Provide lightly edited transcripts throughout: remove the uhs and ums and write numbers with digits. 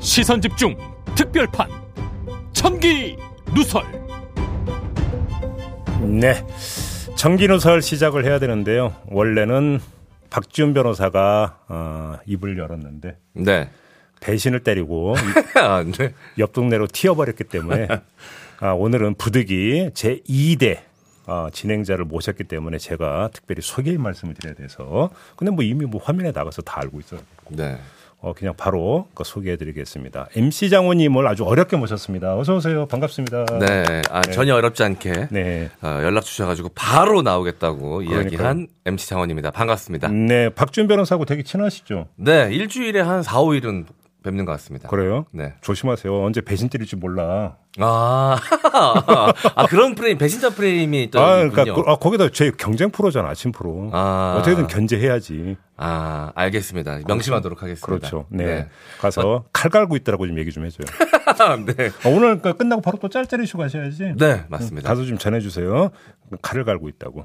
시선집중 특별판 천기누설. 네, 천기누설 시작을 해야 되는데요. 원래는 박지훈 변호사가 입을 열었는데 네. 배신을 때리고 네. 옆 동네로 튀어버렸기 때문에 오늘은 부득이 제2대 진행자를 모셨기 때문에 제가 특별히 소개의 말씀을 드려야 돼서. 근데 뭐 이미 뭐 화면에 나가서 다 알고 있어요. 네. 그냥 바로 소개해드리겠습니다. MC장원님을 아주 어렵게 모셨습니다. 어서 오세요. 반갑습니다. 네, 전혀 어렵지 않게 네. 연락 주셔가지고 바로 나오겠다고 그러니까요. 이야기한 MC장원입니다. 반갑습니다. 네, 박준 변호사하고 되게 친하시죠? 네, 일주일에 한 4, 5일은 뵙는 것 같습니다. 그래요? 네, 조심하세요. 언제 배신 때릴지 몰라. 그런 프레임, 배신자 프레임이 또 있군요. 그러니까 거기다 제 경쟁 프로잖아, 아침 프로. 어떻게든 견제해야지. 알겠습니다. 명심하도록 하겠습니다. 그렇죠. 네, 네. 가서 칼 갈고 있다라고 좀 얘기 좀 해줘요. 네. 오늘 끝나고 바로 또 짤짤이 쇼 가셔야지. 네, 맞습니다. 가서 좀 전해주세요. 칼을 갈고 있다고.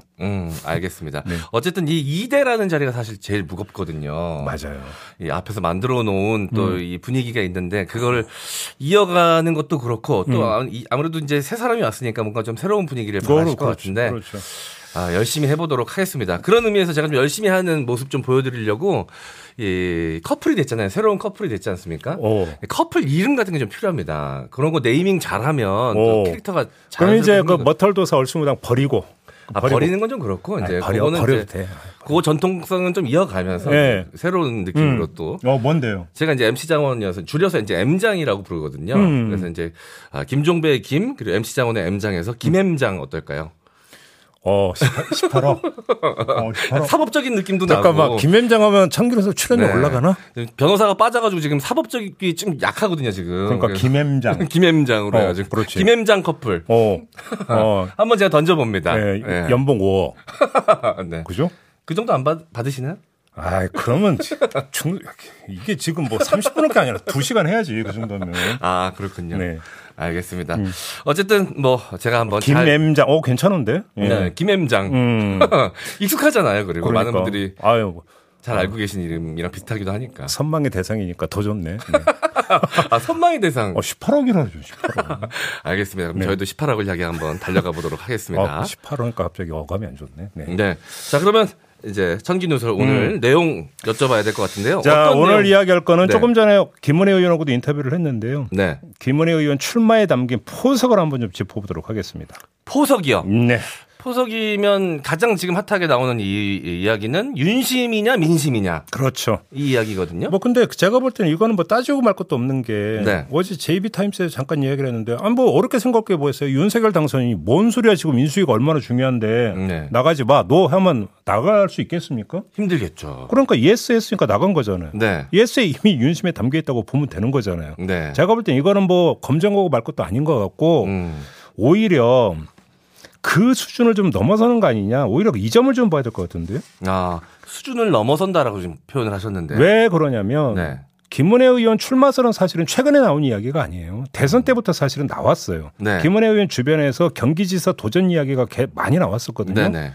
알겠습니다. 네. 어쨌든 이 2대라는 자리가 사실 제일 무겁거든요. 맞아요. 이 앞에서 만들어 놓은 또 이 분위기가 있는데 그걸 이어가는 것도 그렇고. 아무래도 이제 새 사람이 왔으니까 뭔가 좀 새로운 분위기를 바라실 것 같은데 그렇죠. 열심히 해보도록 하겠습니다. 그런 의미에서 제가 좀 열심히 하는 모습 좀 보여드리려고 커플이 됐잖아요. 새로운 커플이 됐지 않습니까? 오. 커플 이름 같은 게 좀 필요합니다. 그런 거 네이밍 잘하면 또 캐릭터가 잘. 그럼 이제 머털도사 얼추무당 버리고. 버리는 건 좀 그렇고 이제 버려도 돼. 그 전통성은 좀 이어가면서 네. 새로운 느낌으로 또. 뭔데요? 제가 이제 MC 장원이어서 줄여서 이제 M 장이라고 부르거든요. 그래서 이제 김종배의 김 그리고 MC 장원의 M 장에서 김M 장 어떨까요? 18억. 18억. 사법적인 느낌도 잠깐만, 나고. 잠깐만, 김엠장 하면 참기름에서 출연료 네. 올라가나? 변호사가 빠져가지고 지금 사법적이 좀 약하거든요, 지금. 그러니까 김엠장. 김엠장으로 해가지고. 그렇지. 김엠장 커플. 한번 제가 던져봅니다. 네, 네. 연봉 5억. 네. 그죠? 그 정도 안 받으시나요? 그러면 이게 지금 뭐 30분밖에 아니라 2시간 해야지, 그 정도면. 그렇군요. 네. 알겠습니다. 어쨌든 뭐 제가 한번 김엠장, 괜찮은데? 예. 네, 김엠장 익숙하잖아요. 그리고 그러니까. 많은 분들이 잘 알고 계신 이름이랑 비슷하기도 하니까. 선망의 대상이니까 더 좋네. 네. 선망의 대상. 18억이라죠. 18억. 알겠습니다. 그럼 네. 저희도 18억을 향해 한번 달려가 보도록 하겠습니다. 18억이니까 갑자기 어감이 안 좋네. 네. 네. 자 그러면. 이제 천기누설 오늘 내용 여쭤봐야 될 것 같은데요. 자 오늘 내용? 이야기할 거는 네. 조금 전에 김은혜 의원하고도 인터뷰를 했는데요. 네. 김은혜 의원 출마에 담긴 포석을 한번 좀 짚어보도록 하겠습니다. 포석이요? 네. 포석이면 가장 지금 핫하게 나오는 이 이야기는 윤심이냐 민심이냐. 그렇죠. 이 이야기거든요. 뭐 근데 제가 볼 때는 이거는 뭐 따지고 말 것도 없는 게 네. 어제 JB타임스에서 잠깐 이야기를 했는데 뭐 어렵게 생각해 보였어요. 윤석열 당선인이 뭔 소리야 지금 인수위가 얼마나 중요한데 네. 나가지 마. 너 하면 나갈 수 있겠습니까? 힘들겠죠. 그러니까 예스 했으니까 나간 거잖아요. 네. 예스에 이미 윤심에 담겨있다고 보면 되는 거잖아요. 네. 제가 볼 때는 이거는 뭐 검증하고 말 것도 아닌 것 같고 오히려 그 수준을 좀 넘어서는 거 아니냐. 오히려 이 점을 좀 봐야 될 것 같은데요. 수준을 넘어선다라고 지금 표현을 하셨는데. 왜 그러냐면 네. 김은혜 의원 출마설은 사실은 최근에 나온 이야기가 아니에요. 대선 때부터 사실은 나왔어요. 네. 김은혜 의원 주변에서 경기지사 도전 이야기가 많이 나왔었거든요. 네네.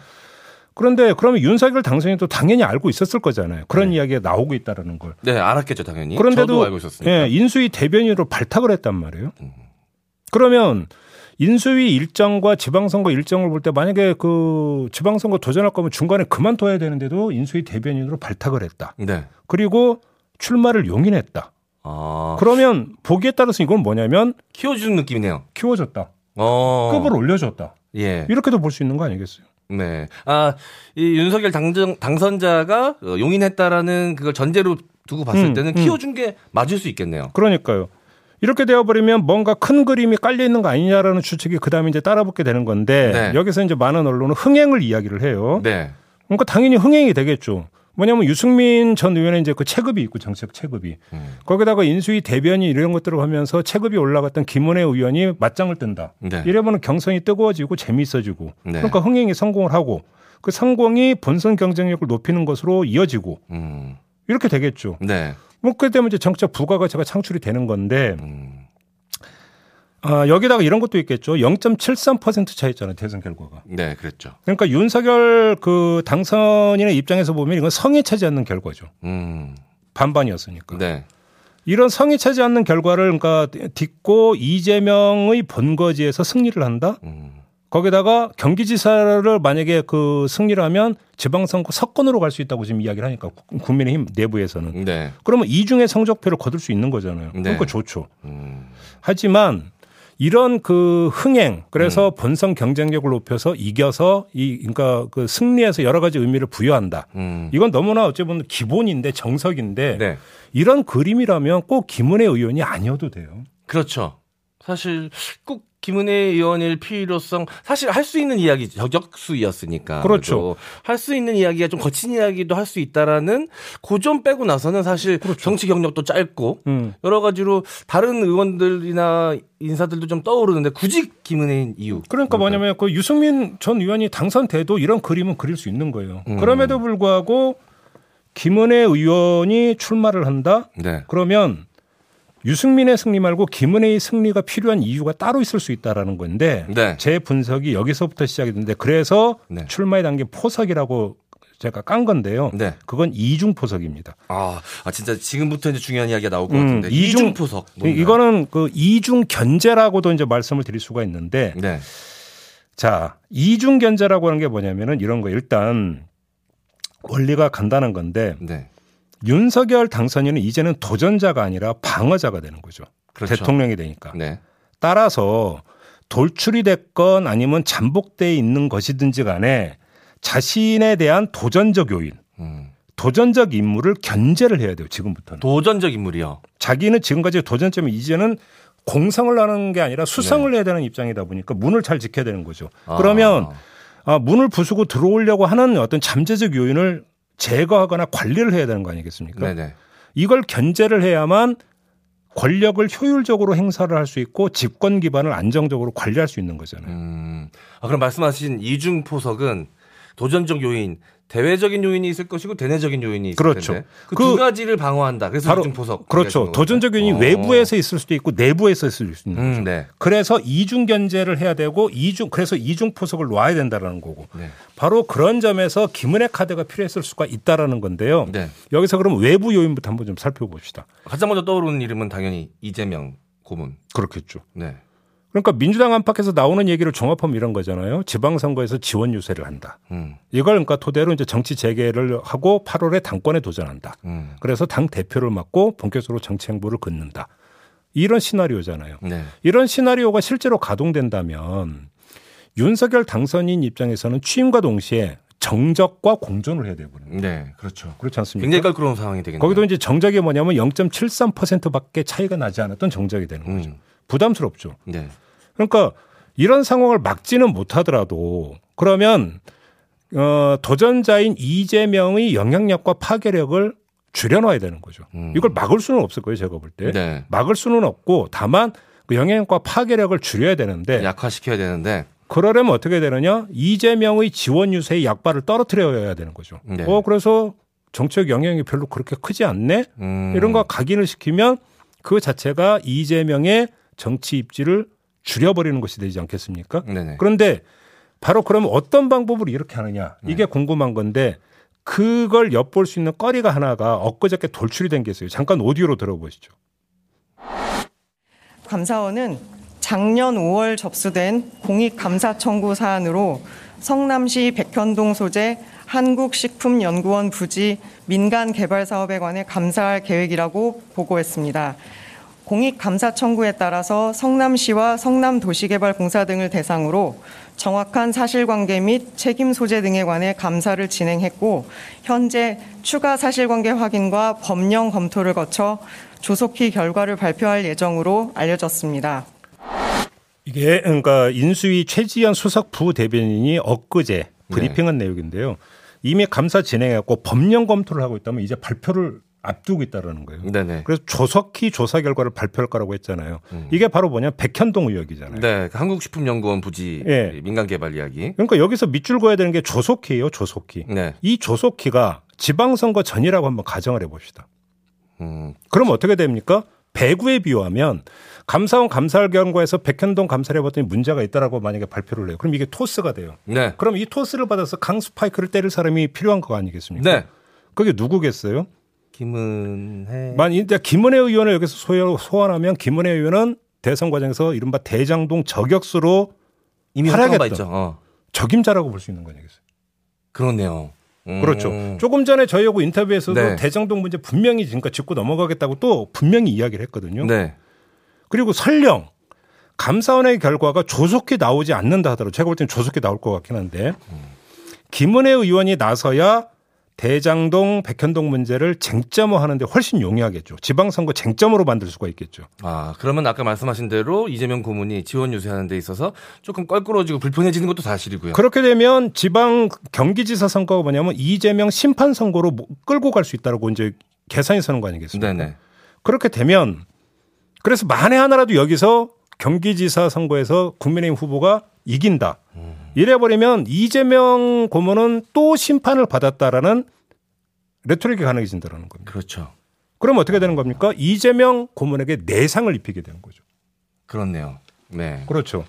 그런데 그러면 윤석열 당선인도 당연히 알고 있었을 거잖아요. 그런 네. 이야기가 나오고 있다는 걸. 네. 알았겠죠. 당연히. 그런데도 저도 알고 있었으니까. 예, 인수위 대변인으로 발탁을 했단 말이에요. 그러면 인수위 일정과 지방선거 일정을 볼 때 만약에 그 지방선거 도전할 거면 중간에 그만둬야 되는데도 인수위 대변인으로 발탁을 했다. 네. 그리고 출마를 용인했다. 그러면 보기에 따라서 이건 뭐냐면 키워주는 느낌이네요. 키워줬다. 급을 올려줬다. 예. 이렇게도 볼 수 있는 거 아니겠어요? 네. 이 윤석열 당선자가 용인했다라는 그걸 전제로 두고 봤을 때는 키워준 게 맞을 수 있겠네요. 그러니까요. 이렇게 되어버리면 뭔가 큰 그림이 깔려 있는 거 아니냐라는 추측이 그 다음에 이제 따라붙게 되는 건데 네. 여기서 이제 많은 언론은 흥행을 이야기를 해요. 네. 그러니까 당연히 흥행이 되겠죠. 뭐냐면 유승민 전 의원의 이제 그 체급이 있고 정책 체급이 거기다가 인수위 대변인 이런 것들을 하면서 체급이 올라갔던 김은혜 의원이 맞짱을 뜬다. 네. 이러면 경선이 뜨거워지고 재미있어지고 네. 그러니까 흥행이 성공을 하고 그 성공이 본선 경쟁력을 높이는 것으로 이어지고 이렇게 되겠죠. 네. 뭐, 그렇기 때문에 이제 정치적 부가가 제가 창출이 되는 건데, 여기다가 이런 것도 있겠죠. 0.73% 차이였잖아요. 대선 결과가. 네, 그랬죠. 그러니까 윤석열 그 당선인의 입장에서 보면 이건 성에 차지 않는 결과죠. 반반이었으니까. 네. 이런 성이 차지 않는 결과를 그러니까 딛고 이재명의 본거지에서 승리를 한다. 거기다가 경기지사를 만약에 그 승리를 하면 지방선거 석권으로 갈 수 있다고 지금 이야기를 하니까 국민의힘 내부에서는. 네. 그러면 이중의 성적표를 거둘 수 있는 거잖아요. 네. 그러니까 좋죠. 하지만 이런 그 흥행, 그래서 본선 경쟁력을 높여서 이겨서 그러니까 그 승리에서 여러 가지 의미를 부여한다. 이건 너무나 어찌 보면 기본인데 정석인데 네. 이런 그림이라면 꼭 김은혜 의원이 아니어도 돼요. 그렇죠. 사실 꼭 김은혜 의원일 필요성 사실 할 수 있는 이야기 저격수였으니까 그렇죠. 할 수 있는 이야기가 좀 거친 이야기도 할 수 있다라는 고점 빼고 나서는 사실 그렇죠. 정치 경력도 짧고 여러 가지로 다른 의원들이나 인사들도 좀 떠오르는데 굳이 김은혜인 이유 그러니까 뭐냐면 그 유승민 전 의원이 당선돼도 이런 그림은 그릴 수 있는 거예요. 그럼에도 불구하고 김은혜 의원이 출마를 한다. 네. 그러면 유승민의 승리 말고 김은혜의 승리가 필요한 이유가 따로 있을 수 있다라는 건데 네. 제 분석이 여기서부터 시작이 됐는데 그래서 네. 출마에 담긴 포석이라고 제가 깐 건데요. 네. 그건 이중 포석입니다. 아 진짜 지금부터 이제 중요한 이야기가 나올 것 같은데 이중 포석. 이거는 그 이중 견제라고도 이제 말씀을 드릴 수가 있는데 네. 자 이중 견제라고 하는 게 뭐냐면은 이런 거 일단 원리가 간단한 건데. 네. 윤석열 당선인은 이제는 도전자가 아니라 방어자가 되는 거죠. 그렇죠. 대통령이 되니까. 네. 따라서 돌출이 됐건 아니면 잠복돼 있는 것이든지 간에 자신에 대한 도전적 요인, 도전적 인물을 견제를 해야 돼요. 지금부터는. 도전적 인물이요. 자기는 지금까지 도전점이 이제는 공성을 하는 게 아니라 수성을 네. 해야 되는 입장이다 보니까 문을 잘 지켜야 되는 거죠. 그러면 문을 부수고 들어오려고 하는 어떤 잠재적 요인을 제거하거나 관리를 해야 되는 거 아니겠습니까? 네네. 이걸 견제를 해야만 권력을 효율적으로 행사를 할 수 있고 집권 기반을 안정적으로 관리할 수 있는 거잖아요. 그럼 말씀하신 이중 포석은 도전적 요인, 대외적인 요인이 있을 것이고 대내적인 요인이 있을 그렇죠. 텐데 그 두 가지를 방어한다. 그래서 이중 포석. 그렇죠. 도전적 요인이 외부에서 있을 수도 있고 내부에서 있을 수 있는 거죠. 네. 그래서 이중 견제를 해야 되고 그래서 이중 포석을 놔야 된다라는 거고. 네. 바로 그런 점에서 김은혜 카드가 필요했을 수가 있다라는 건데요. 네. 여기서 그럼 외부 요인부터 한번 좀 살펴봅시다. 가장 먼저 떠오르는 이름은 당연히 이재명 고문. 그렇겠죠. 네. 그러니까 민주당 안팎에서 나오는 얘기를 종합하면 이런 거잖아요. 지방선거에서 지원 유세를 한다. 이걸 그러니까 토대로 이제 정치 재개를 하고 8월에 당권에 도전한다. 그래서 당 대표를 맡고 본격적으로 정치 행보를 긋는다. 이런 시나리오잖아요. 네. 이런 시나리오가 실제로 가동된다면 윤석열 당선인 입장에서는 취임과 동시에 정적과 공존을 해야 되거든요. 네, 그렇죠. 그렇지 않습니까? 굉장히 깔끄러운 상황이 되겠네요. 거기도 이제 정적이 뭐냐면 0.73%밖에 차이가 나지 않았던 정적이 되는 거죠. 부담스럽죠. 네. 그러니까 이런 상황을 막지는 못하더라도 그러면 도전자인 이재명의 영향력과 파괴력을 줄여놔야 되는 거죠. 이걸 막을 수는 없을 거예요. 제가 볼 때. 네. 막을 수는 없고 다만 그 영향력과 파괴력을 줄여야 되는데. 약화시켜야 되는데. 그러려면 어떻게 되느냐. 이재명의 지원 유세의 약발을 떨어뜨려야 되는 거죠. 네. 그래서 정치적 영향이 별로 그렇게 크지 않네. 이런 거 각인을 시키면 그 자체가 이재명의 정치 입지를 줄여버리는 것이 되지 않겠습니까? 네네. 그런데 바로 그럼 어떤 방법으로 이렇게 하느냐 이게 궁금한 건데 그걸 엿볼 수 있는 거리가 하나가 엊그저께 돌출이 된 게 있어요. 잠깐 오디오로 들어보시죠. 감사원은 작년 5월 접수된 공익감사청구 사안으로 성남시 백현동 소재 한국식품연구원 부지 민간개발사업에 관해 감사할 계획이라고 보고했습니다. 공익감사청구에 따라서 성남시와 성남도시개발공사 등을 대상으로 정확한 사실관계 및 책임 소재 등에 관해 감사를 진행했고 현재 추가 사실관계 확인과 법령 검토를 거쳐 조속히 결과를 발표할 예정으로 알려졌습니다. 이게 그러니까 인수위 최지현 수석 부대변인이 엊그제 브리핑한 네. 내용인데요. 이미 감사 진행했고 법령 검토를 하고 있다면 이제 발표를 앞두고 있다는 거예요. 네네. 그래서 조속히 조사 결과를 발표할 거라고 했잖아요. 이게 바로 뭐냐 백현동 의혹이잖아요. 네, 한국식품연구원 부지 네. 민간개발 이야기. 그러니까 여기서 밑줄 그어야 되는 게 조속히예요. 조속히. 네. 이 조속히가 지방선거 전이라고 한번 가정을 해봅시다. 그럼 어떻게 됩니까? 배구에 비유하면 감사원 감사할 결과에서 백현동 감사를 해봤더니 문제가 있다라고 만약에 발표를 해요. 그럼 이게 토스가 돼요. 네. 그럼 이 토스를 받아서 강 스파이크를 때릴 사람이 필요한 거 아니겠습니까? 네. 그게 누구겠어요? 김은혜. 만약 김은혜 의원을 여기서 소환하면 김은혜 의원은 대선 과정에서 이른바 대장동 저격수로 이미 활약했던 적임자라고 볼 수 있는 거 아니겠어요? 그렇네요. 그렇죠. 조금 전에 저희하고 인터뷰에서도 네. 대장동 문제 분명히 그러니까 짚고 넘어가겠다고 또 분명히 이야기를 했거든요. 네. 그리고 설령 감사원의 결과가 조속히 나오지 않는다 하더라도 제가 볼 때는 조속히 나올 것 같긴 한데 김은혜 의원이 나서야 대장동 백현동 문제를 쟁점화하는데 훨씬 용이하겠죠. 지방선거 쟁점으로 만들 수가 있겠죠. 아 그러면 아까 말씀하신 대로 이재명 고문이 지원 유세하는 데 있어서 조금 껄끄러워지고 불편해지는 것도 사실이고요. 그렇게 되면 지방 경기지사 선거가 뭐냐면 이재명 심판 선거로 끌고 갈 수 있다고 이제 계산이 서는 거 아니겠습니까? 네네. 그렇게 되면 그래서 만에 하나라도 여기서 경기지사 선거에서 국민의힘 후보가 이긴다. 이래버리면 이재명 고문은 또 심판을 받았다라는 레토릭이 가능해진다는 겁니다. 그렇죠. 그럼 어떻게 되는 겁니까? 이재명 고문에게 내상을 입히게 되는 거죠. 그렇네요. 네. 그렇죠.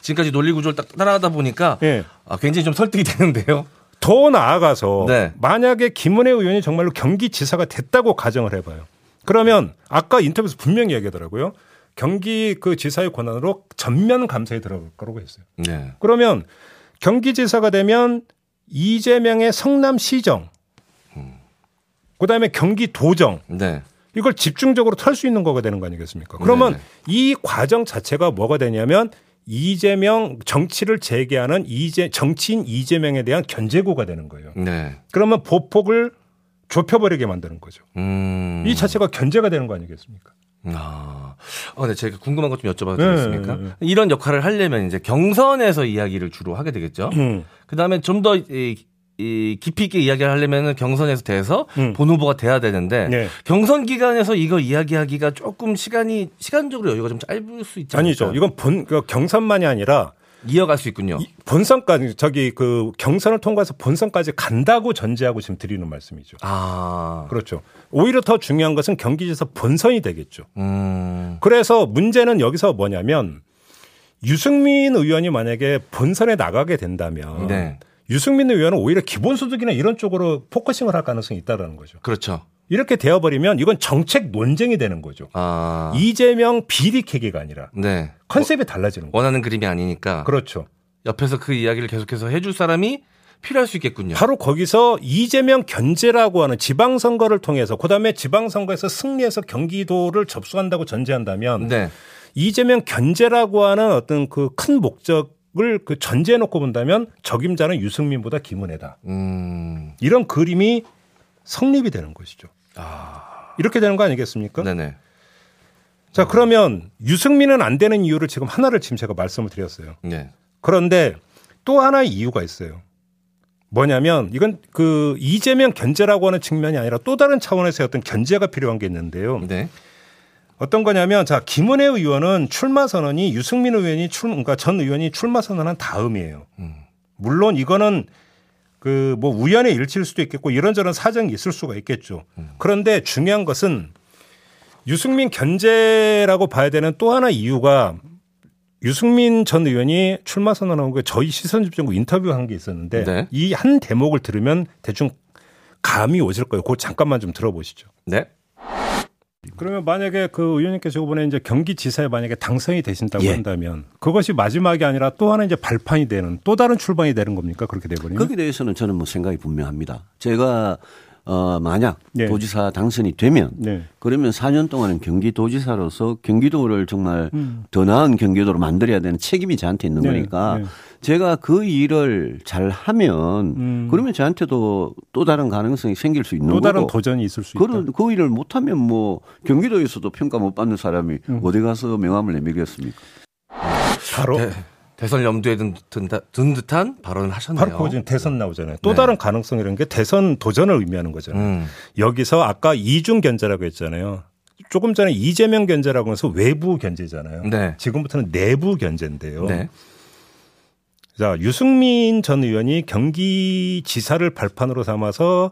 지금까지 논리 구조를 딱 따라하다 보니까 네. 아, 굉장히 좀 설득이 되는데요. 더 나아가서 네. 만약에 김은혜 의원이 정말로 경기지사가 됐다고 가정을 해봐요. 그러면 아까 인터뷰에서 분명히 얘기하더라고요. 경기 그 지사의 권한으로 전면 감사에 들어갈 거라고 했어요. 네. 그러면 경기지사가 되면 이재명의 성남시정, 그다음에 경기도정 네. 이걸 집중적으로 털 수 있는 거가 되는 거 아니겠습니까? 그러면 네네. 이 과정 자체가 뭐가 되냐면 이재명 정치를 재개하는 정치인 이재명에 대한 견제구가 되는 거예요. 네. 그러면 보폭을 좁혀버리게 만드는 거죠. 이 자체가 견제가 되는 거 아니겠습니까? 네, 제가 궁금한 것 좀 여쭤봐도 되겠습니까? 네. 이런 역할을 하려면 이제 경선에서 이야기를 주로 하게 되겠죠. 그 다음에 좀 더 깊이 있게 이야기를 하려면 경선에서 돼서 본 후보가 돼야 되는데 네. 경선 기간에서 이거 이야기하기가 조금 시간적으로 여유가 좀 짧을 수 있지 않을까요? 아니죠. 이건 경선만이 아니라 이어갈 수 있군요. 본선까지 경선을 통과해서 본선까지 간다고 전제하고 지금 드리는 말씀이죠. 아 그렇죠. 오히려 더 중요한 것은 경기지사 본선이 되겠죠. 그래서 문제는 여기서 뭐냐면 유승민 의원이 만약에 본선에 나가게 된다면 네. 유승민 의원은 오히려 기본소득이나 이런 쪽으로 포커싱을 할 가능성이 있다라는 거죠. 그렇죠. 이렇게 되어버리면 이건 정책 논쟁이 되는 거죠. 아. 이재명 비리 캐기가 아니라 네. 컨셉이 달라지는 거죠. 원하는 그림이 아니니까. 그렇죠. 옆에서 그 이야기를 계속해서 해줄 사람이 필요할 수 있겠군요. 바로 거기서 이재명 견제라고 하는 지방선거를 통해서 그다음에 지방선거에서 승리해서 경기도를 접수한다고 전제한다면 네. 이재명 견제라고 하는 어떤 그 큰 목적을 그 전제해놓고 본다면 적임자는 유승민보다 김은혜다. 이런 그림이 성립이 되는 것이죠. 아. 이렇게 되는 거 아니겠습니까? 네네. 자, 그러면 유승민은 안 되는 이유를 지금 하나를 지금 제가 말씀을 드렸어요. 네. 그런데 또 하나의 이유가 있어요. 뭐냐면 이건 그 이재명 견제라고 하는 측면이 아니라 또 다른 차원에서의 어떤 견제가 필요한 게 있는데요. 네. 어떤 거냐면 자, 김은혜 의원은 출마 선언이 유승민 의원이 그러니까 전 의원이 출마 선언한 다음이에요. 물론 이거는 그 뭐 우연의 일치일 수도 있겠고 이런저런 사정이 있을 수가 있겠죠. 그런데 중요한 것은 유승민 견제라고 봐야 되는 또 하나 이유가 유승민 전 의원이 출마 선언하고 저희 시선집중국 인터뷰한 게 있었는데 네. 이 한 대목을 들으면 대충 감이 오실 거예요. 그거 잠깐만 좀 들어보시죠. 네. 그러면 만약에 그 의원님께서 이번에 이제 경기지사에 만약에 당선이 되신다고 예. 한다면 그것이 마지막이 아니라 또 하나 이제 발판이 되는 또 다른 출발이 되는 겁니까? 그렇게 되버리면? 거기에 대해서는 저는 뭐 생각이 분명합니다. 제가 만약 네. 도지사 당선이 되면 네. 그러면 4년 동안은 경기도지사로서 경기도를 정말 더 나은 경기도로 만들어야 되는 책임이 저한테 있는 네. 거니까 네. 제가 그 일을 잘하면 그러면 저한테도 또 다른 가능성이 생길 수 있는 거고 또 다른 도전이 있을 수 있다. 그 일을 못하면 뭐 경기도에서도 평가 못 받는 사람이 어디 가서 명함을 내밀겠습니까? 바로 네. 대선 염두에 둔 듯한 발언을 하셨네요. 바로 지금 대선 나오잖아요. 또 네. 다른 가능성이라는 게 대선 도전을 의미하는 거잖아요. 여기서 아까 이중 견제라고 했잖아요. 조금 전에 이재명 견제라고 해서 외부 견제잖아요. 네. 지금부터는 내부 견제인데요. 네. 자, 유승민 전 의원이 경기지사를 발판으로 삼아서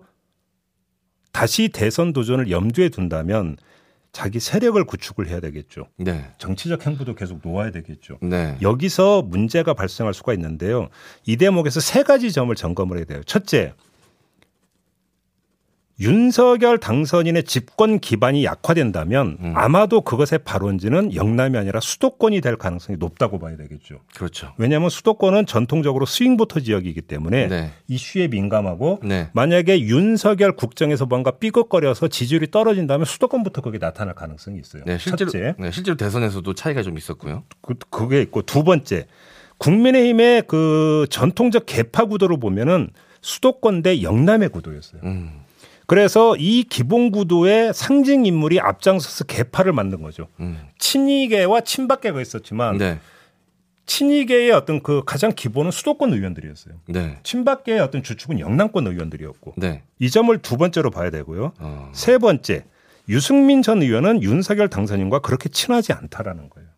다시 대선 도전을 염두에 둔다면 자기 세력을 구축을 해야 되겠죠. 네. 정치적 행보도 계속 놓아야 되겠죠. 네. 여기서 문제가 발생할 수가 있는데요. 이 대목에서 세 가지 점을 점검을 해야 돼요. 첫째, 윤석열 당선인의 집권 기반이 약화된다면 아마도 그것의 발원지는 영남이 아니라 수도권이 될 가능성이 높다고 봐야 되겠죠. 그렇죠. 왜냐하면 수도권은 전통적으로 스윙보터 지역이기 때문에 네. 이슈에 민감하고 네. 만약에 윤석열 국정에서 뭔가 삐걱거려서 지지율이 떨어진다면 수도권부터 그게 나타날 가능성이 있어요. 네, 첫째. 네, 실제로 대선에서도 차이가 좀 있었고요. 그게 있고 두 번째. 국민의힘의 그 전통적 개파 구도로 보면은 수도권 대 영남의 구도였어요. 그래서 이 기본 구도의 상징 인물이 앞장서서 개파를 만든 거죠. 친이계와 친박계가 있었지만 네. 친이계의 어떤 그 가장 기본은 수도권 의원들이었어요. 네. 친박계의 어떤 주축은 영남권 의원들이었고 네. 이 점을 두 번째로 봐야 되고요. 세 번째, 유승민 전 의원은 윤석열 당선인과 그렇게 친하지 않다라는 거예요.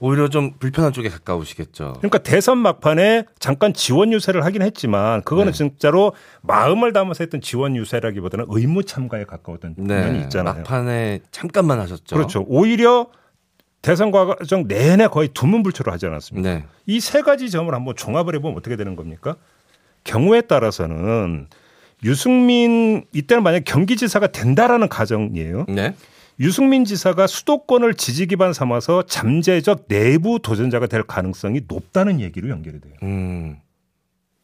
오히려 좀 불편한 쪽에 가까우시겠죠. 그러니까 대선 막판에 잠깐 지원 유세를 하긴 했지만 그거는 네. 진짜로 마음을 담아서 했던 지원 유세라기보다는 의무 참가에 가까웠던 면이 네. 있잖아요. 막판에 잠깐만 하셨죠. 그렇죠. 오히려 대선 과정 내내 거의 두문불출을 하지 않았습니까? 네. 이 세 가지 점을 한번 종합을 해보면 어떻게 되는 겁니까? 경우에 따라서는 유승민 이때는 만약 경기지사가 된다라는 가정이에요. 네. 유승민 지사가 수도권을 지지 기반 삼아서 잠재적 내부 도전자가 될 가능성이 높다는 얘기로 연결이 돼요.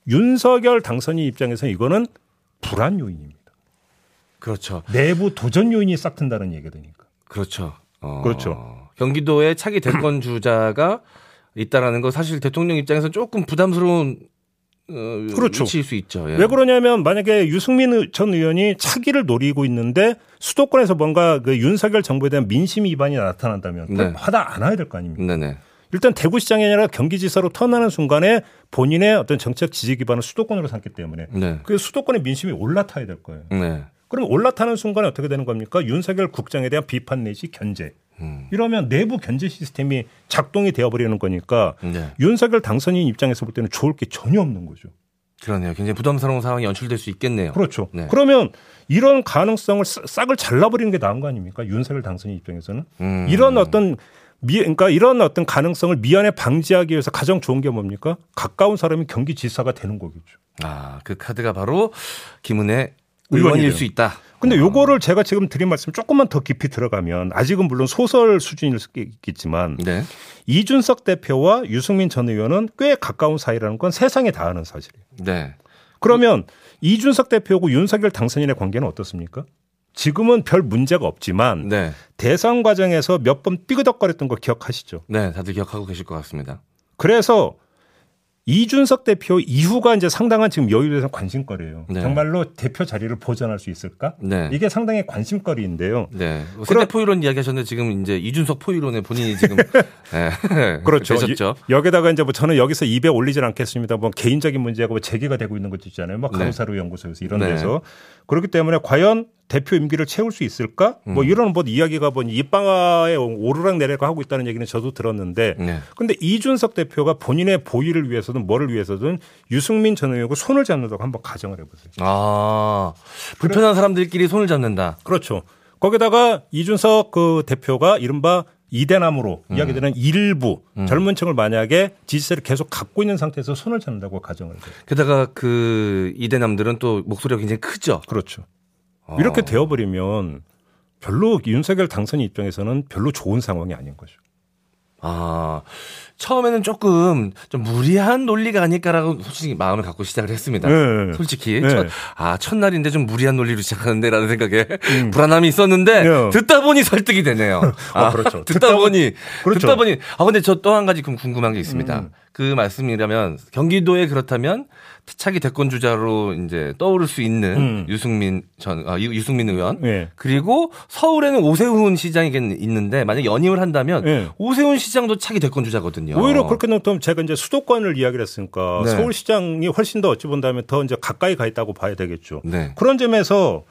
윤석열 당선인 입장에서 이거는 불안 요인입니다. 그렇죠. 내부 도전 요인이 싹 튼다는 얘기가 되니까. 그렇죠. 그렇죠. 경기도에 차기 대권 주자가 있다라는 거 사실 대통령 입장에서 조금 부담스러운 그렇죠. 미칠 수 있죠. 예. 왜 그러냐면 만약에 유승민 전 의원이 차기를 노리고 있는데 수도권에서 뭔가 그 윤석열 정부에 대한 민심 위반이 나타난다면 네. 화다 안 와야 될 거 아닙니까? 네네. 일단 대구시장이 아니라 경기지사로 턴하는 순간에 본인의 어떤 정책 지지 기반을 수도권으로 삼기 때문에 네. 그 수도권의 민심이 올라타야 될 거예요. 네. 그럼 올라타는 순간에 어떻게 되는 겁니까? 윤석열 국장에 대한 비판 내지 견제. 이러면 내부 견제 시스템이 작동이 되어버리는 거니까 네. 윤석열 당선인 입장에서 볼 때는 좋을 게 전혀 없는 거죠. 그러네요. 굉장히 부담스러운 상황이 연출될 수 있겠네요. 그렇죠. 네. 그러면 이런 가능성을 싹을 잘라버리는 게 나은 거 아닙니까? 윤석열 당선인 입장에서는. 그러니까 이런 어떤 가능성을 미연에 방지하기 위해서 가장 좋은 게 뭡니까? 가까운 사람이 경기지사가 되는 거겠죠. 아, 그 카드가 바로 김은혜 의원일 수 있다. 근데 요거를 제가 지금 드린 말씀 조금만 더 깊이 들어가면 아직은 물론 소설 수준일 수 있겠지만 네. 이준석 대표와 유승민 전 의원은 꽤 가까운 사이라는 건 세상에 다 아는 사실이에요. 네. 그러면 이준석 대표하고 윤석열 당선인의 관계는 어떻습니까? 지금은 별 문제가 없지만 네. 대선 과정에서 몇 번 삐그덕거렸던 거 기억하시죠? 네. 다들 기억하고 계실 것 같습니다. 그래서 이준석 대표 이후가 이제 상당한 지금 여의도에서 관심거리예요. 네. 정말로 대표 자리를 보전할 수 있을까? 네. 이게 상당히 관심거리인데요. 네. 세대 포위론 이야기하셨는데 지금 이제 이준석 포위론에 본인이 지금 네. 그렇죠. 되셨죠. 여기다가 이제 뭐 저는 여기서 입에 올리진 않겠습니다. 뭐 개인적인 문제가 뭐 제기가 되고 있는 것도 있잖아요. 막 강사로 네. 연구소에서 이런 데서 네. 그렇기 때문에 과연 대표 임기를 채울 수 있을까? 뭐 이런 뭐 이야기가 보니 입방아에 오르락 내리락 하고 있다는 얘기는 저도 들었는데 네. 근데 이준석 대표가 본인의 보위를 위해서든 뭐를 위해서든 유승민 전 의원과 손을 잡는다고 한번 가정을 해보세요. 아, 불편한 사람들끼리 손을 잡는다. 그렇죠. 거기다가 이준석 그 대표가 이른바 이대남으로 이야기되는 일부 젊은 층을 만약에 지지세를 계속 갖고 있는 상태에서 손을 잡는다고 가정을 해요. 게다가 그 이대남들은 또 목소리가 굉장히 크죠. 그렇죠. 이렇게 되어버리면 별로 윤석열 당선인 입장에서는 별로 좋은 상황이 아닌 거죠. 아, 처음에는 조금 좀 무리한 논리가 아닐까라고 솔직히 마음을 갖고 시작을 했습니다. 네. 솔직히. 네. 첫날인데 좀 무리한 논리로 시작하는데라는 생각에 불안함이 있었는데 네. 듣다 보니 설득이 되네요. 그렇죠. 그렇죠. 근데 저 또 한 가지 궁금한 게 있습니다. 그 말씀이라면 경기도에 그렇다면 차기 대권 주자로 이제 떠오를 수 있는 유승민 의원 네. 그리고 서울에는 오세훈 시장이 있는데 만약 연임을 한다면 네. 오세훈 시장도 차기 대권 주자거든요. 오히려 그렇게 놓으면 제가 이제 수도권을 이야기를 했으니까 네. 서울 시장이 훨씬 더 어찌 본다면 더 이제 가까이 가 있다고 봐야 되겠죠. 네. 그런 점에서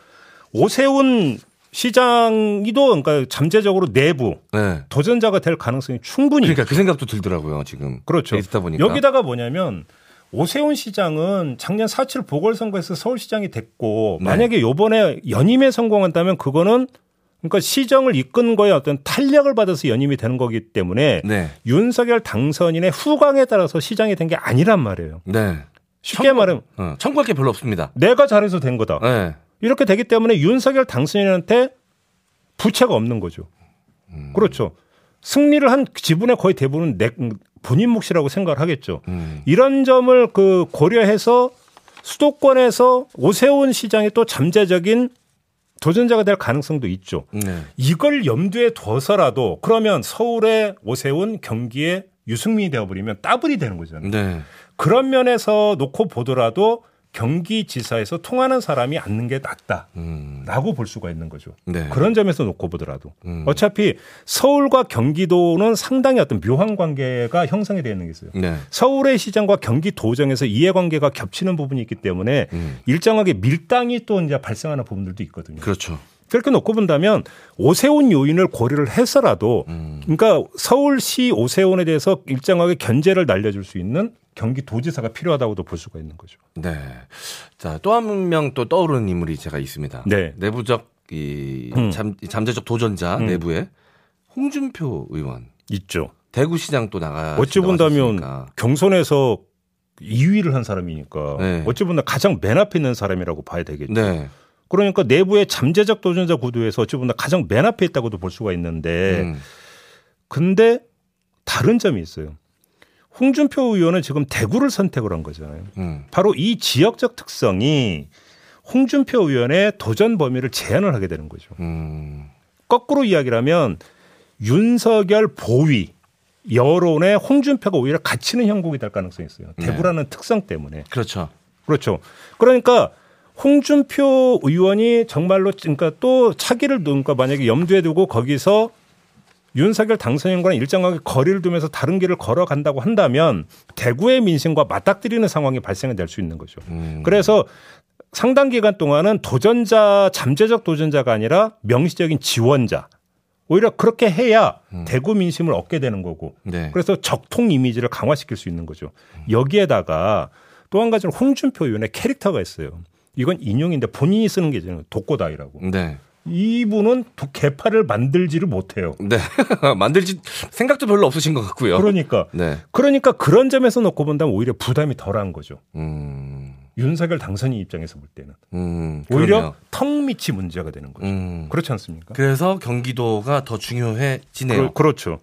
오세훈 시장이도 그러니까 잠재적으로 내부 네. 도전자가 될 가능성이 충분히 그러니까 있죠. 그 생각도 들더라고요 지금. 그렇죠. 보니까. 여기다가 뭐냐면. 오세훈 시장은 작년 4.7 보궐선거에서 서울시장이 됐고 네. 만약에 이번에 연임에 성공한다면 그거는 그러니까 시정을 이끈 거에 어떤 탄력을 받아서 연임이 되는 거기 때문에 네. 윤석열 당선인의 후광에 따라서 시장이 된 게 아니란 말이에요. 네. 쉽게 말하면 청구할 게 별로 없습니다. 내가 잘해서 된 거다. 네. 이렇게 되기 때문에 윤석열 당선인한테 부채가 없는 거죠. 그렇죠. 승리를 한 지분의 거의 대부분은 본인 몫이라고 생각을 하겠죠. 이런 점을 고려해서 수도권에서 오세훈 시장이 또 잠재적인 도전자가 될 가능성도 있죠. 네. 이걸 염두에 둬서라도 그러면 서울의 오세훈, 경기의 유승민이 되어버리면 따블이 되는 거잖아요. 네. 그런 면에서 놓고 보더라도 경기지사에서 통하는 사람이 앉는 게 낫다라고 볼 수가 있는 거죠. 네. 그런 점에서 놓고 보더라도. 어차피 서울과 경기도는 상당히 어떤 묘한 관계가 형성이 되어 있는 게 있어요. 네. 서울의 시장과 경기도정에서 이해관계가 겹치는 부분이 있기 때문에 일정하게 밀당이 또 이제 발생하는 부분들도 있거든요. 그렇죠. 그렇게 놓고 본다면 오세훈 요인을 고려를 해서라도 그러니까 서울시 오세훈에 대해서 일정하게 견제를 날려줄 수 있는 경기도지사가 필요하다고도 볼 수가 있는 거죠. 네. 자, 또 한 명 또 떠오르는 인물이 제가 있습니다. 네. 내부적 잠재적 도전자 내부에 홍준표 의원 있죠. 대구시장 또 나가. 어찌 본다면 경선에서 2위를 한 사람이니까 네. 어찌 본다면 가장 맨 앞에 있는 사람이라고 봐야 되겠죠. 네. 그러니까 내부의 잠재적 도전자 구도에서 어찌 보면 가장 맨 앞에 있다고도 볼 수가 있는데 근데 다른 점이 있어요. 홍준표 의원은 지금 대구를 선택을 한 거잖아요. 바로 이 지역적 특성이 홍준표 의원의 도전 범위를 제한을 하게 되는 거죠. 거꾸로 이야기라면 윤석열 보위 여론에 홍준표가 오히려 갇히는 형국이 될 가능성이 있어요. 대구라는 네. 특성 때문에. 그렇죠. 그렇죠. 그러니까 홍준표 의원이 정말로 그러니까 또 차기를 그러니까 만약에 염두에 두고 거기서 윤석열 당선인과는 일정하게 거리를 두면서 다른 길을 걸어간다고 한다면 대구의 민심과 맞닥뜨리는 상황이 발생이 될 수 있는 거죠. 그래서 상당 기간 동안은 도전자 잠재적 도전자가 아니라 명시적인 지원자 오히려 그렇게 해야 대구 민심을 얻게 되는 거고 네. 그래서 적통 이미지를 강화시킬 수 있는 거죠. 여기에다가 또 한 가지는 홍준표 의원의 캐릭터가 있어요. 이건 인용인데 본인이 쓰는 게 있잖아요. 독고다이라고. 네. 이분은 개파를 만들지를 못해요. 네. 만들지 생각도 별로 없으신 것 같고요. 그러니까. 네. 그러니까 그런 점에서 놓고 본다면 오히려 부담이 덜한 거죠. 윤석열 당선인 입장에서 볼 때는. 오히려 턱 밑이 문제가 되는 거죠. 그렇지 않습니까? 그래서 경기도가 더 중요해지네요. 그렇죠.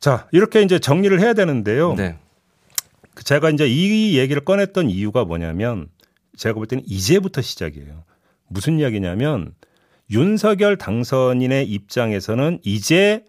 자, 이렇게 이제 정리를 해야 되는데요. 네. 제가 이제 이 얘기를 꺼냈던 이유가 뭐냐면 제가 볼 때는 이제부터 시작이에요. 무슨 이야기냐면 윤석열 당선인의 입장에서는 이제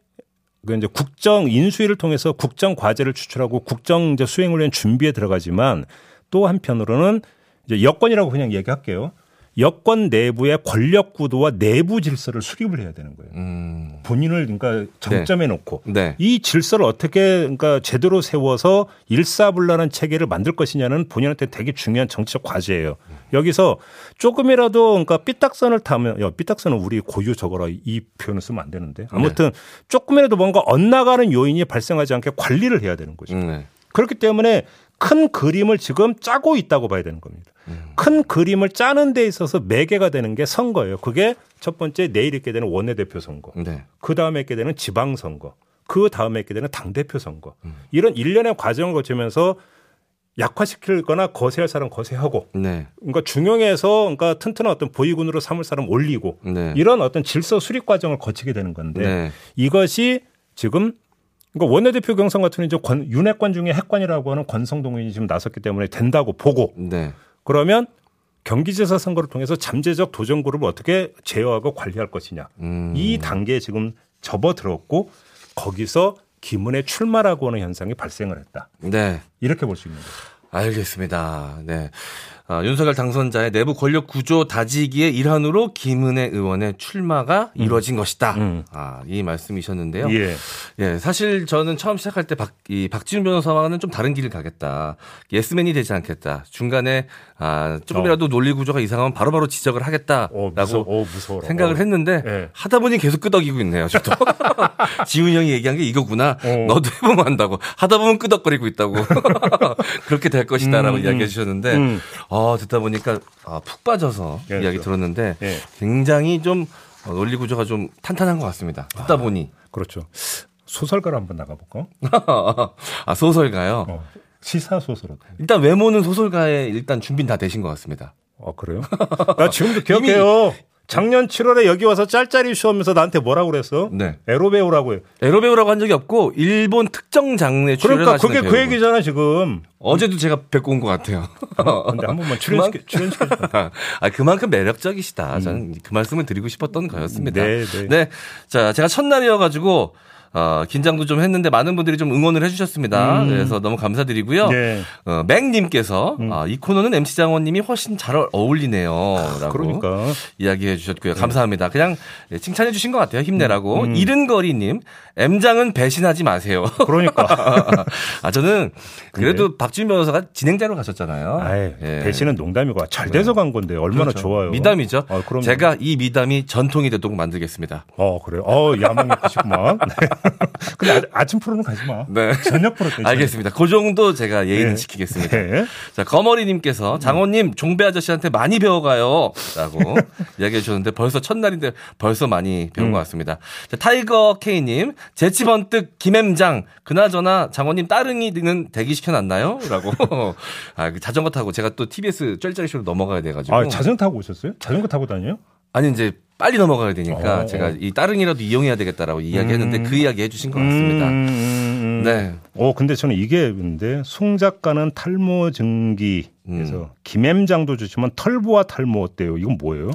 국정 인수위를 통해서 국정 과제를 추출하고 국정 이제 수행을 위한 준비에 들어가지만 또 한편으로는 이제 여권이라고 그냥 얘기할게요. 여권 내부의 권력 구도와 내부 질서를 수립을 해야 되는 거예요. 본인을 그러니까 정점에 네. 놓고 네. 이 질서를 어떻게 그러니까 제대로 세워서 일사불란한 체계를 만들 것이냐는 본인한테 되게 중요한 정치적 과제예요. 여기서 조금이라도 그러니까 삐딱선을 타면 삐딱선은 우리 고유 저거라 이 표현을 쓰면 안 되는데 아무튼 네. 조금이라도 뭔가 엇나가는 요인이 발생하지 않게 관리를 해야 되는 거죠. 네. 그렇기 때문에 큰 그림을 지금 짜고 있다고 봐야 되는 겁니다. 큰 그림을 짜는 데 있어서 매개가 되는 게 선거예요. 그게 첫 번째 내일 있게 되는 원내대표 선거. 네. 그다음에 있게 되는 지방선거. 그다음에 있게 되는 당대표 선거. 이런 일련의 과정을 거치면서 약화시킬 거나 거세할 사람 거세하고 네. 그러니까 중용해서 그러니까 튼튼한 어떤 보위군으로 삼을 사람 올리고 네. 이런 어떤 질서 수립 과정을 거치게 되는 건데 네. 이것이 지금 그러니까 원내대표 경선 같은 이제 윤핵관 중에 핵관이라고 하는 권성동 의원이 지금 나섰기 때문에 된다고 보고 네. 그러면 경기지사 선거를 통해서 잠재적 도전 그룹을 어떻게 제어하고 관리할 것이냐 이 단계에 지금 접어들었고 거기서 김은혜 출마라고 하는 현상이 발생을 했다. 네. 이렇게 볼 수 있는 거죠. 알겠습니다. 네. 윤석열 당선자의 내부 권력 구조 다지기의 일환으로 김은혜 의원의 출마가 이루어진 것이다. 이 말씀이셨는데요. 예. 예, 사실 저는 처음 시작할 때 박지훈 변호사와는 좀 다른 길을 가겠다. 예스맨이 되지 않겠다. 중간에 조금이라도 논리 구조가 이상하면 바로바로 지적을 하겠다라고 생각을 했는데 예. 하다 보니 계속 끄덕이고 있네요. 저도 지훈 형이 얘기한 게 이거구나. 너도 해보면 안다고. 하다 보면 끄덕거리고 있다고. 그렇게 될 것이다라고 이야기해 주셨는데 듣다 보니까 푹 빠져서 예, 이야기 들었는데 예. 굉장히 좀 논리 구조가 좀 탄탄한 것 같습니다. 듣다 보니. 그렇죠. 소설가로 한번 나가볼까? 소설가요? 시사소설로. 일단 외모는 소설가에 일단 준비는 다 되신 것 같습니다. 아, 그래요? 나 지금도 기억해요. 작년 7월에 여기 와서 짤짤이 쇼하면서 나한테 뭐라고 그랬어? 네. 에로배우라고 해요. 에로배우라고 한 적이 없고 일본 특정 장르에 출연하시는 그러니까 그게 배우고. 그 얘기잖아 지금. 어제도 제가 뵙고 온 것 같아요. 근데 한 번만 출연시켜줘. 아, 그만큼 매력적이시다. 저는 그 말씀을 드리고 싶었던 거였습니다. 네, 네. 네. 자, 제가 첫날이어가지고 긴장도 좀 했는데 많은 분들이 좀 응원을 해주셨습니다. 그래서 너무 감사드리고요. 네. 맥님께서 이 코너는 MC장원님이 훨씬 잘 어울리네요. 라고 그러니까. 이야기해 주셨고요. 네. 감사합니다. 그냥 칭찬해 주신 것 같아요. 힘내라고. 이른거리님, M장은 배신하지 마세요. 그러니까. 아, 저는 그래도 네. 박지훈 변호사가 진행자로 가셨잖아요. 아이, 예. 배신은 농담이고 잘 돼서 간 건데 얼마나 그렇죠. 좋아요. 미담이죠. 아, 제가 이 미담이 전통이 되도록 만들겠습니다. 어, 그래요. 야망이 크시구만. 근데 아침 프로는 가지 마. 네. 저녁 프로 때. 알겠습니다. 그 정도 제가 예의는 네. 지키겠습니다. 네. 자, 거머리님께서 장원님 종배 아저씨한테 많이 배워가요. 라고 이야기해 주셨는데 벌써 첫날인데 벌써 많이 배운 것 같습니다. 자, 타이거 K님, 재치 번뜩 김엠장, 그나저나 장원님 따릉이는 대기시켜놨나요? 라고. 아, 자전거 타고 제가 또 TBS 쩔쩔이쇼로 넘어가야 돼가지고. 아, 자전거 타고 오셨어요? 자전거 타고 다녀요? 아니, 이제. 빨리 넘어가야 되니까 제가 이 따릉이라도 이용해야 되겠다라고 이야기했는데 그 이야기 해주신 것 같습니다. 네. 근데 저는 이게 근데 송 작가는 탈모 증기에서 김엠장도 좋지만 털보와 탈모 어때요? 이건 뭐예요?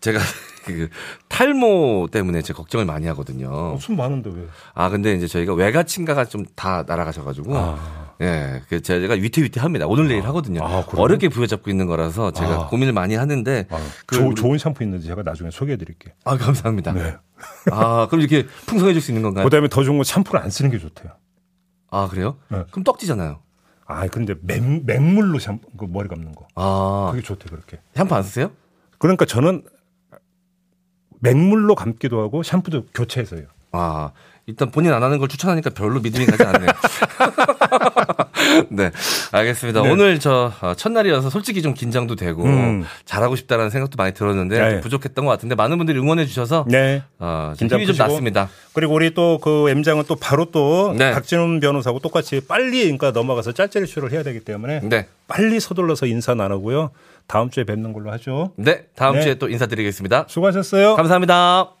제가 그 탈모 때문에 제가 걱정을 많이 하거든요. 숨 많은데 왜? 아, 근데 이제 저희가 외가친가가 좀 다 날아가셔가지고. 예, 그 제가 위태위태합니다. 오늘 내일 하거든요. 어렵게 부여잡고 있는 거라서 제가 고민을 많이 하는데 좋은 샴푸 있는지 제가 나중에 소개해드릴게요. 아, 감사합니다. 네. 아, 그럼 이렇게 풍성해질 수 있는 건가요? 그다음에 더 좋은 건 샴푸를 안 쓰는 게 좋대요. 아, 그래요? 네. 그럼 떡지잖아요. 아, 그런데 맹물로 샴푸 그 머리 감는 거. 아, 그게 좋대 그렇게. 샴푸 안 쓰세요? 그러니까 저는 맹물로 감기도 하고 샴푸도 교체해서요. 아, 일단 본인 안 하는 걸 추천하니까 별로 믿음이 가지 않네요. 네, 알겠습니다. 네. 오늘 저 첫날이어서 솔직히 좀 긴장도 되고 잘하고 싶다라는 생각도 많이 들었는데 네. 부족했던 것 같은데 많은 분들이 응원해 주셔서 네. 긴장이 좀 났습니다. 그리고 우리 또 그 M장은 또 바로 또 네. 박지훈 변호사하고 똑같이 빨리 그러니까 넘어가서 짤짤이 쇼를 해야 되기 때문에 네. 빨리 서둘러서 인사 나누고요. 다음 주에 뵙는 걸로 하죠. 네, 다음 주에 또 인사드리겠습니다. 수고하셨어요. 감사합니다.